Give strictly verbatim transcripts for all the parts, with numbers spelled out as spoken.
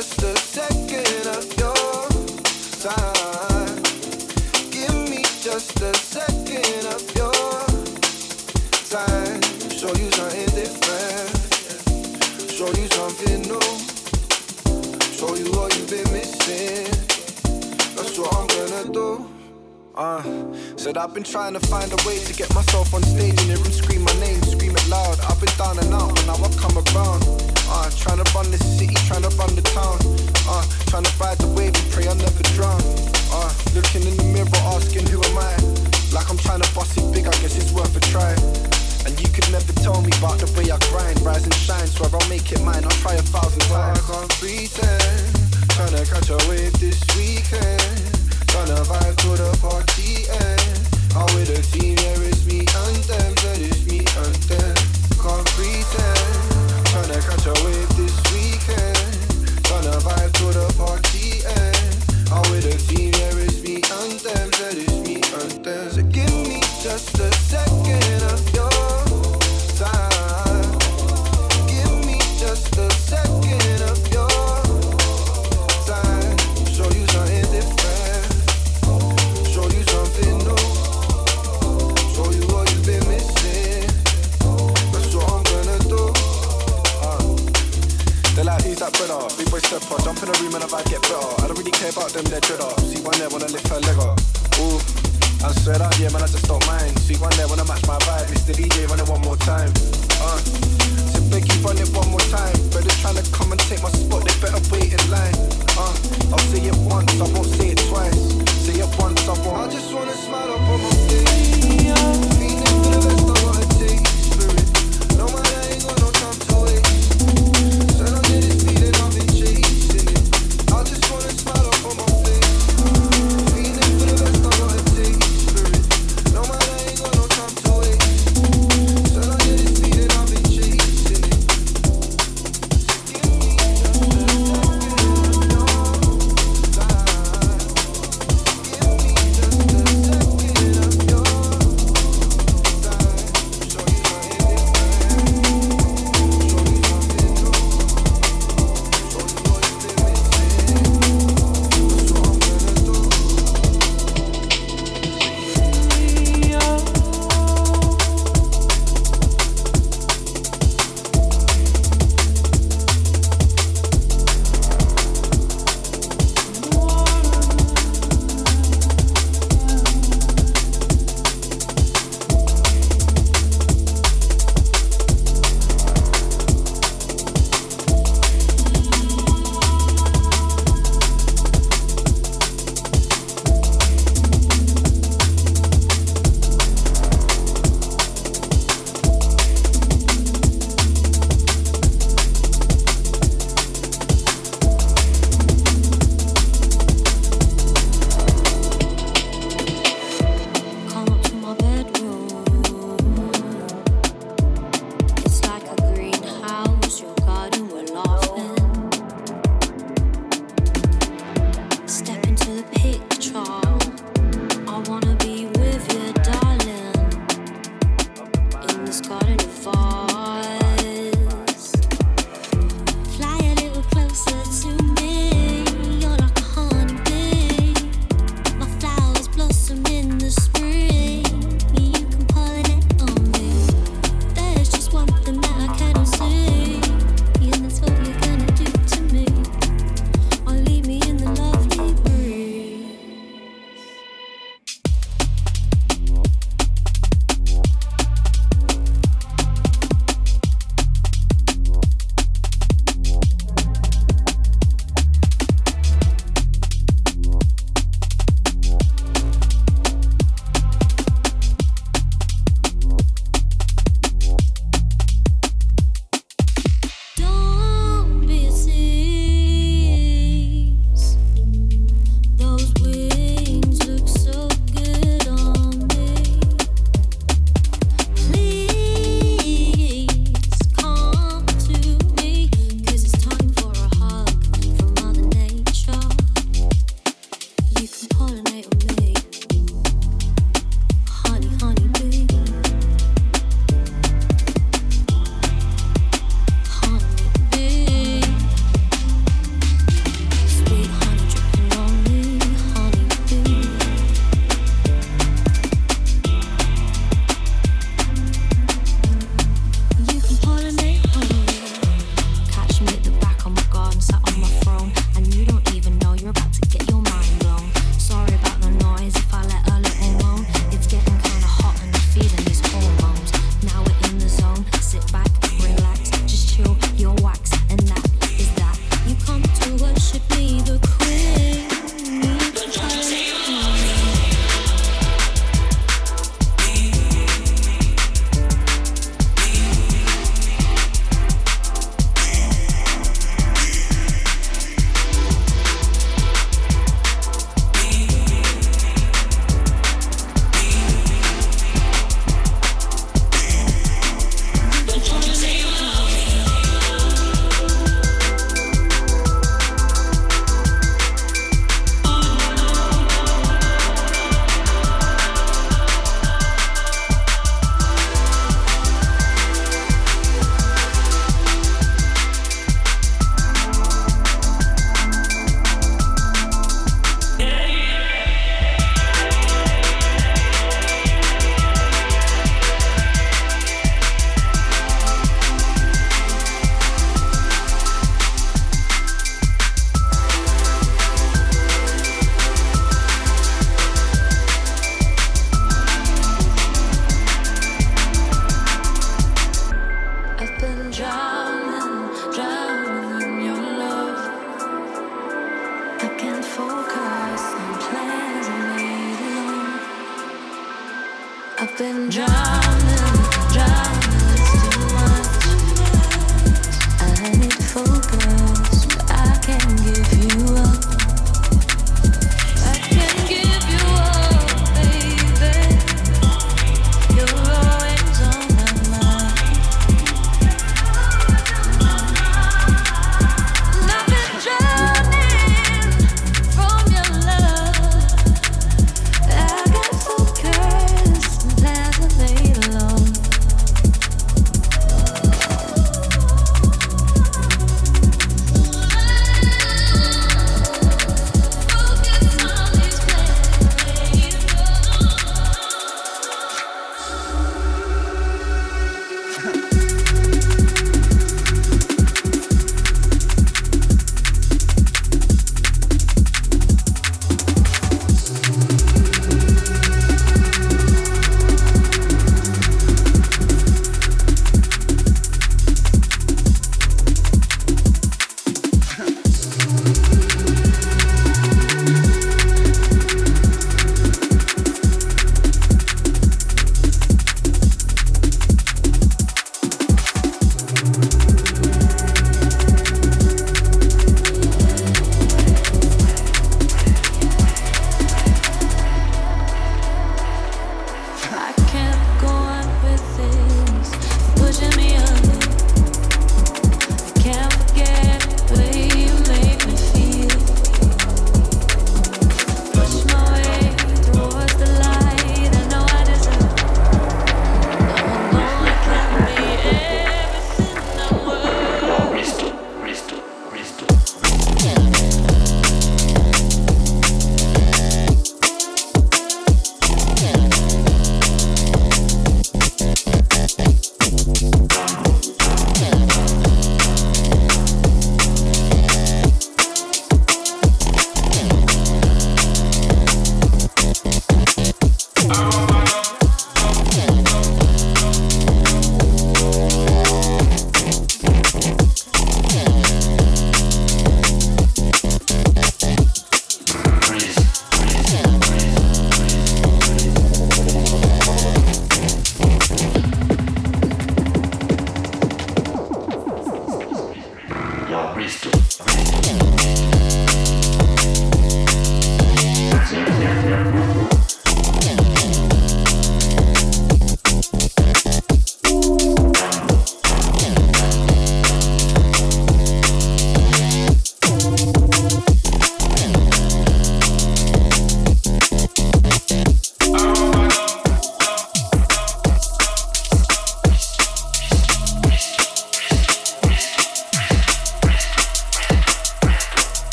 just a second of your time. Give me just a second of your time. Show you something different. Show you something new. Show you what you've been missing. That's what I'm gonna do. Uh, said I've been trying to find a way to get myself on stage and hear him scream my name, scream it loud. I've been down and out, but now I come around. Uh, trying to run this city, trying to run the town. Uh, trying to ride the wave and pray I never drown. Uh, looking in the mirror, asking who am I? Like I'm trying to bust it big, I guess it's worth a try. And you could never tell me about the way I grind, rise and shine. Swear I'll make it mine. I'll try a thousand times. I can't pretend. Trying to catch a wave this weekend. Tryna vibe to the party end. Out with the team, there is me and them. There is me and them. Can't pretend. Tryna catch a wave this weekend. Tryna vibe to the party end. Out with the team, there is me and them. There is me and them. So give me just a second of your time. Give me just a second of your time. Show you something different. That brother, big boy stepper, jump in the room and I vibe get better. I don't really care about them, they're dreader. See one there when I lift her leg up. Ooh, I swear that, yeah man, I just don't mind. See one there when I match my vibe. Mister D J, run it one more time. Uh, so Becky, run it one more time. Brothers trying to come and take my spot, they better wait in line. Uh, I'll say it once, I won't say it twice. Say it once, I won't. I just wanna smile up on my face. Feeling for the best, I wanna take spirit. No man, I ain't got no time to wait. Feeling for the best, I gotta take spirit. No man, I ain't I've been drowning, drowning, it's too much. I need focus, but I can't give you up. I can't give you up, baby. You're always on my mind. And I've been drowning from your love. I got focused and plans I made alone.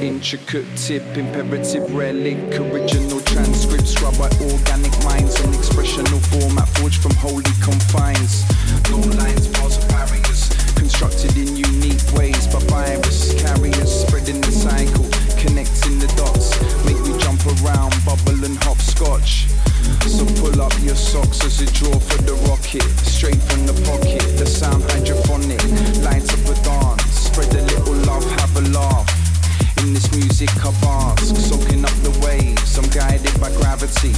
Intricate tip, imperative, relic, original transcripts, scrubbed by organic minds, an expressional format forged from holy confines. Long lines, bars of barriers, constructed in unique ways by virus carriers, spreading the cycle, connecting the dots, make me jump around, bubble and hopscotch. So pull up your socks as you draw for the rocket, straight from the pocket, the sound hydrophonic, lights up a dance, spread a little love, have a laugh. In this music I bask, soaking up the waves, I'm guided by gravity.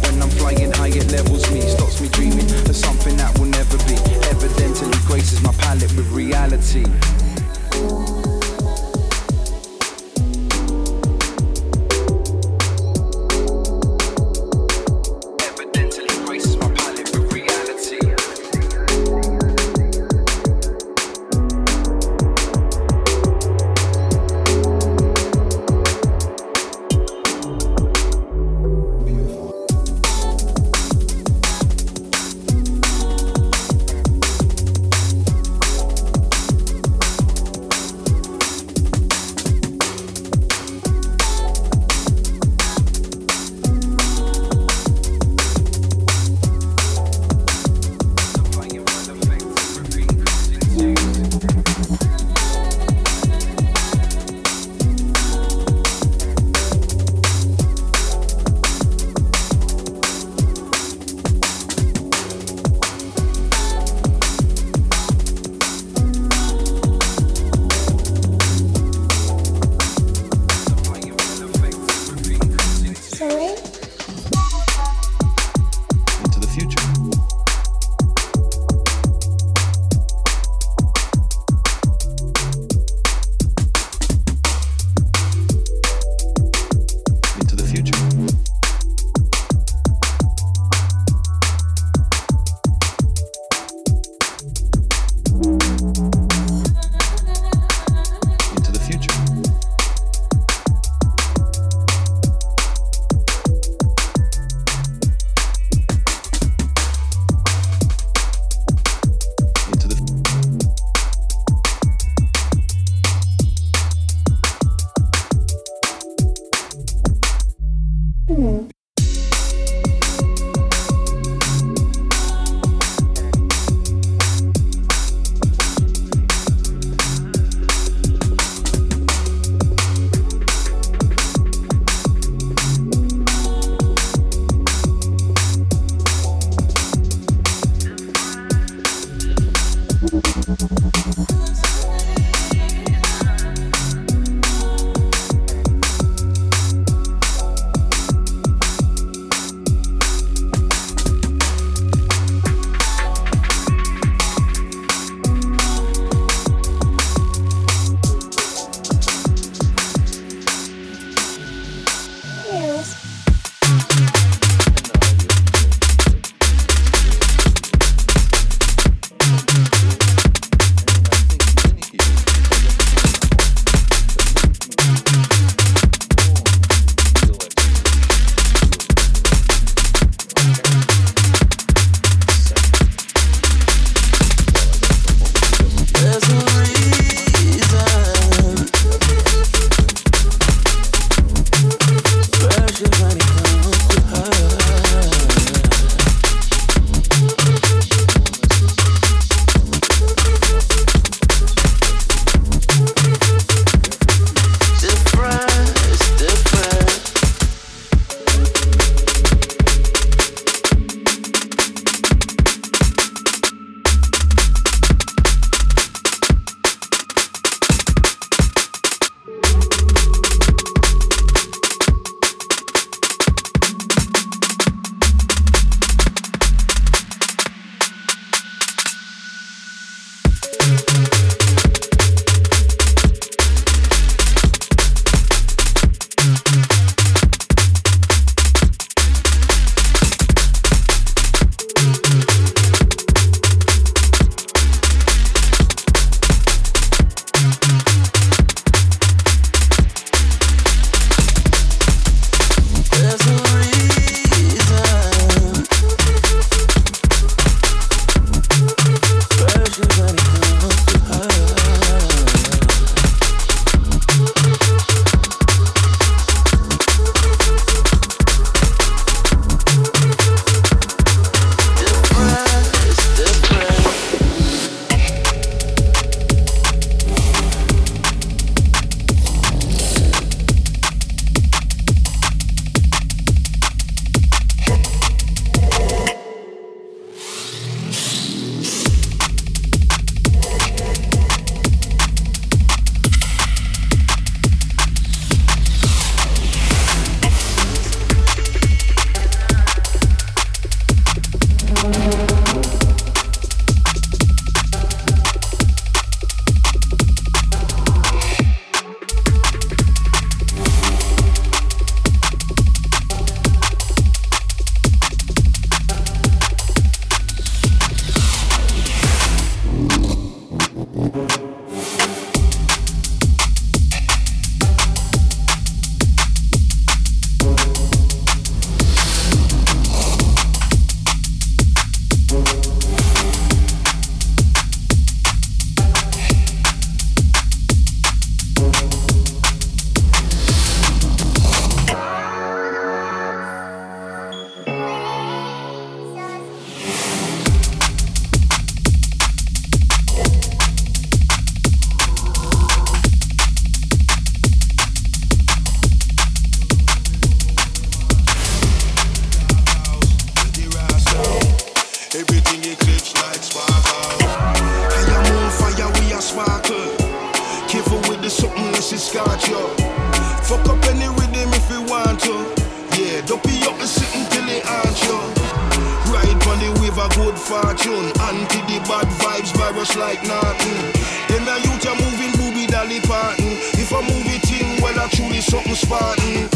When I'm flying high it levels me, stops me dreaming of something that will never be. Evidently graces my palate with reality. fortune. Anti the bad vibes virus like nothing. Then my youth are moving booby dolly parting. If I move it in, well I truly something Spartan.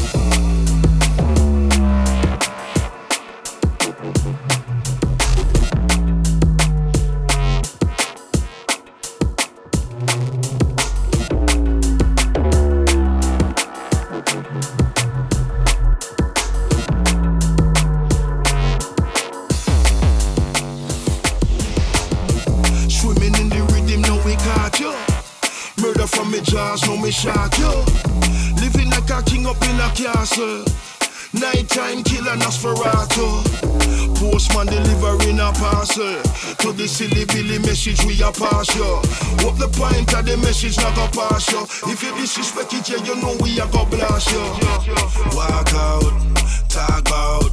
No me shock yo, living like a king up in a castle. Nighttime killer Nosferatu. Postman delivering a parcel to the silly billy message we a pass yo. Up the point of the message not go pass yo. If you disrespect it yeah, you know we a go blast yo. Walk out, talk out.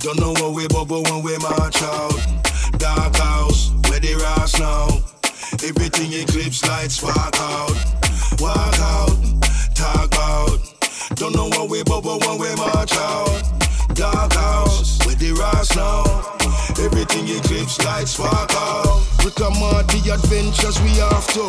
Don't know what we bubble when we march out. Dark house, where they rise now. Everything eclipse lights spark out. Walk out, talk out. Don't know what we bubble when we march out. Dark house, with the rise now. Everything eclipse lights spark out. Rick and Morty adventures we after.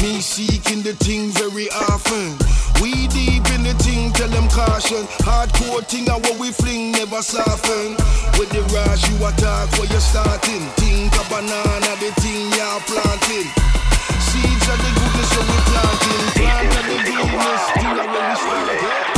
Me seeking the thing very often. We deep in the thing, tell them caution. Hardcore thing and what we fling never soften. With the rush you attack for your starting. Think a banana, the thing you're planting. Seeds are the goodness that we planting. Plant are the goodness till I will be started.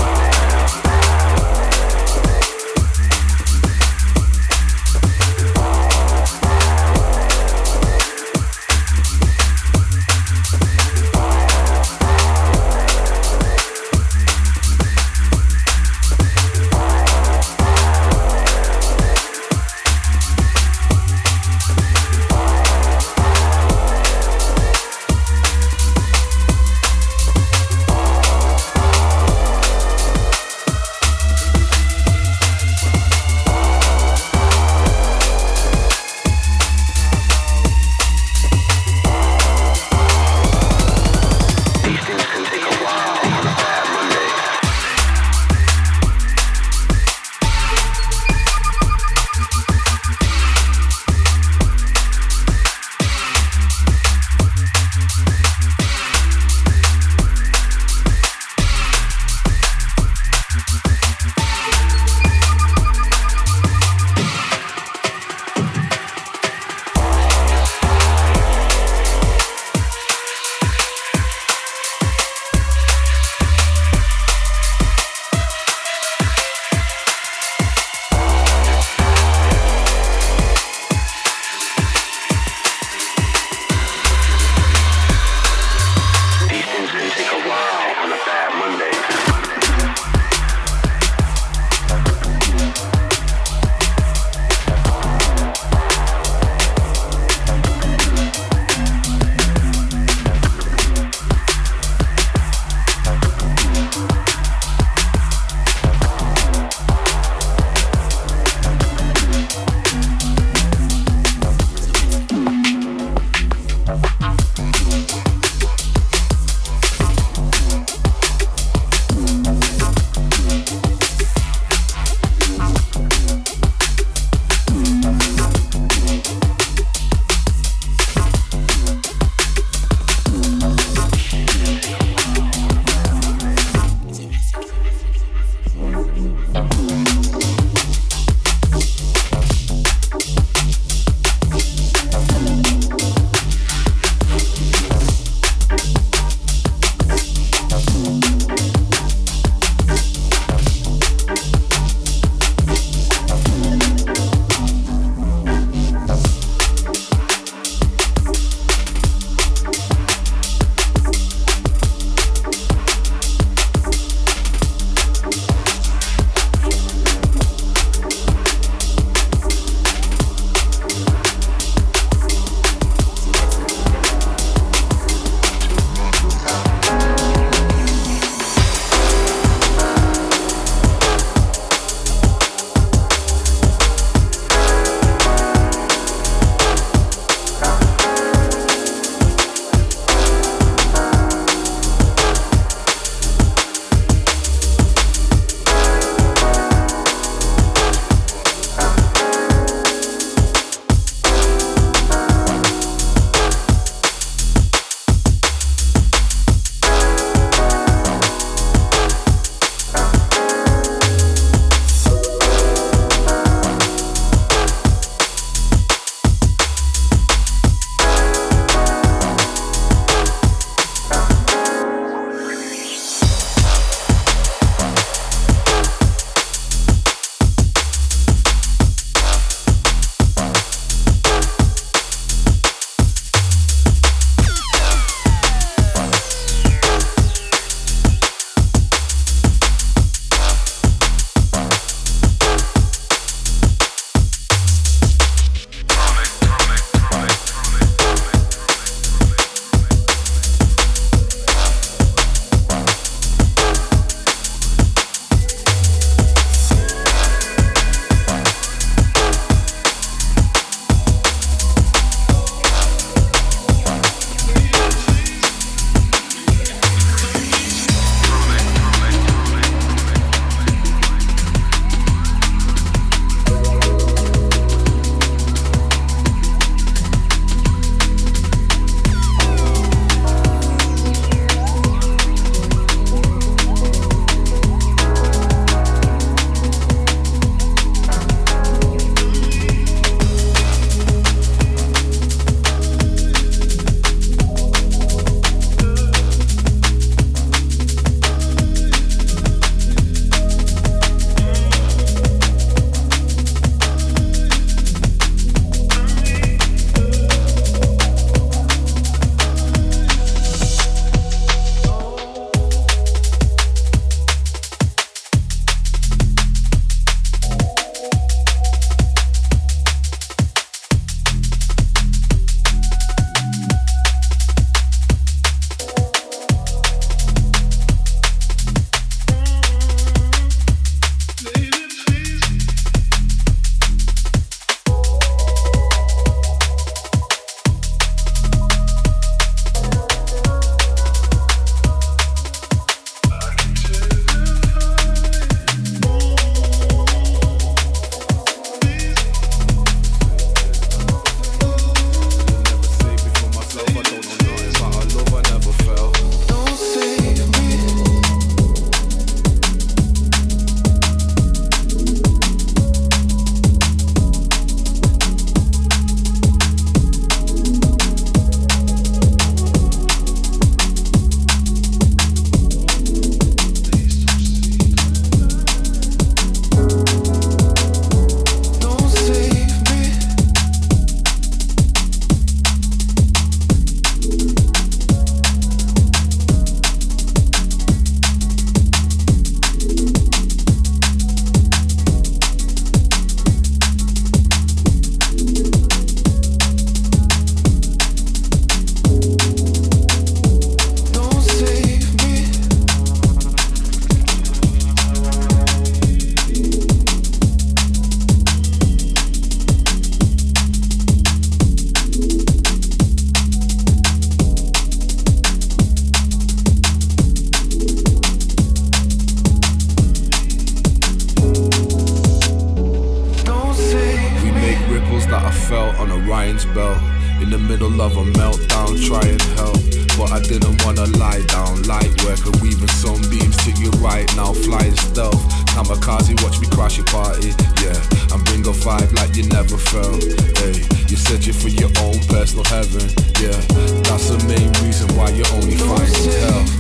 on Orion's belt, in the middle of a meltdown, trying help, but I didn't wanna lie down. Light worker, weaving sunbeams to your right now, flying stealth. Kamikaze, watch me crash your party, yeah, and bring a vibe like you never felt. Hey, you're searching for your own personal heaven, yeah, that's the main reason why you only find yourself.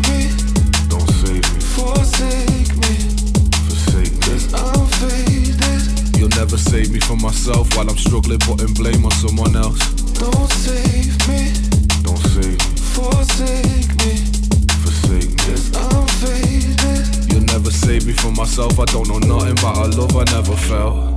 Don't save me, forsake me, forsake me, 'cause I'm faded. You'll never save me from myself while I'm struggling, putting blame on someone else. Don't save me, don't save me, forsake me, forsake me, 'cause I'm faded. You'll never save me from myself, I don't know nothing but a love I never felt.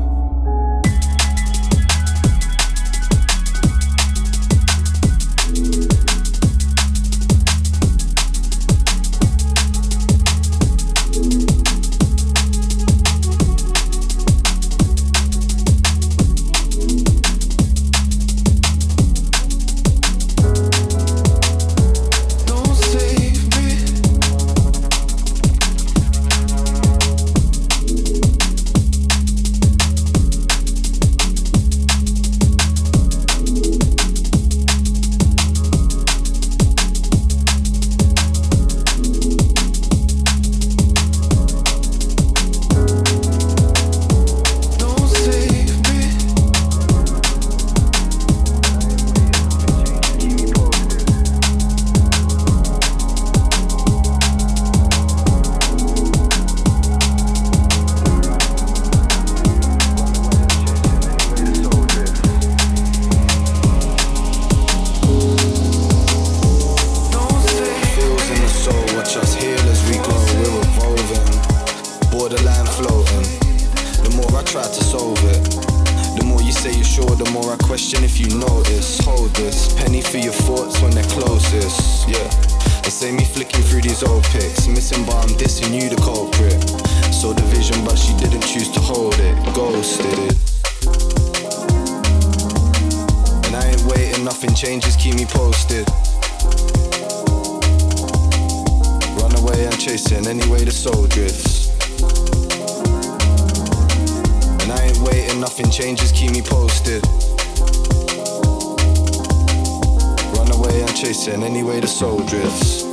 Chasing any way the soul drifts.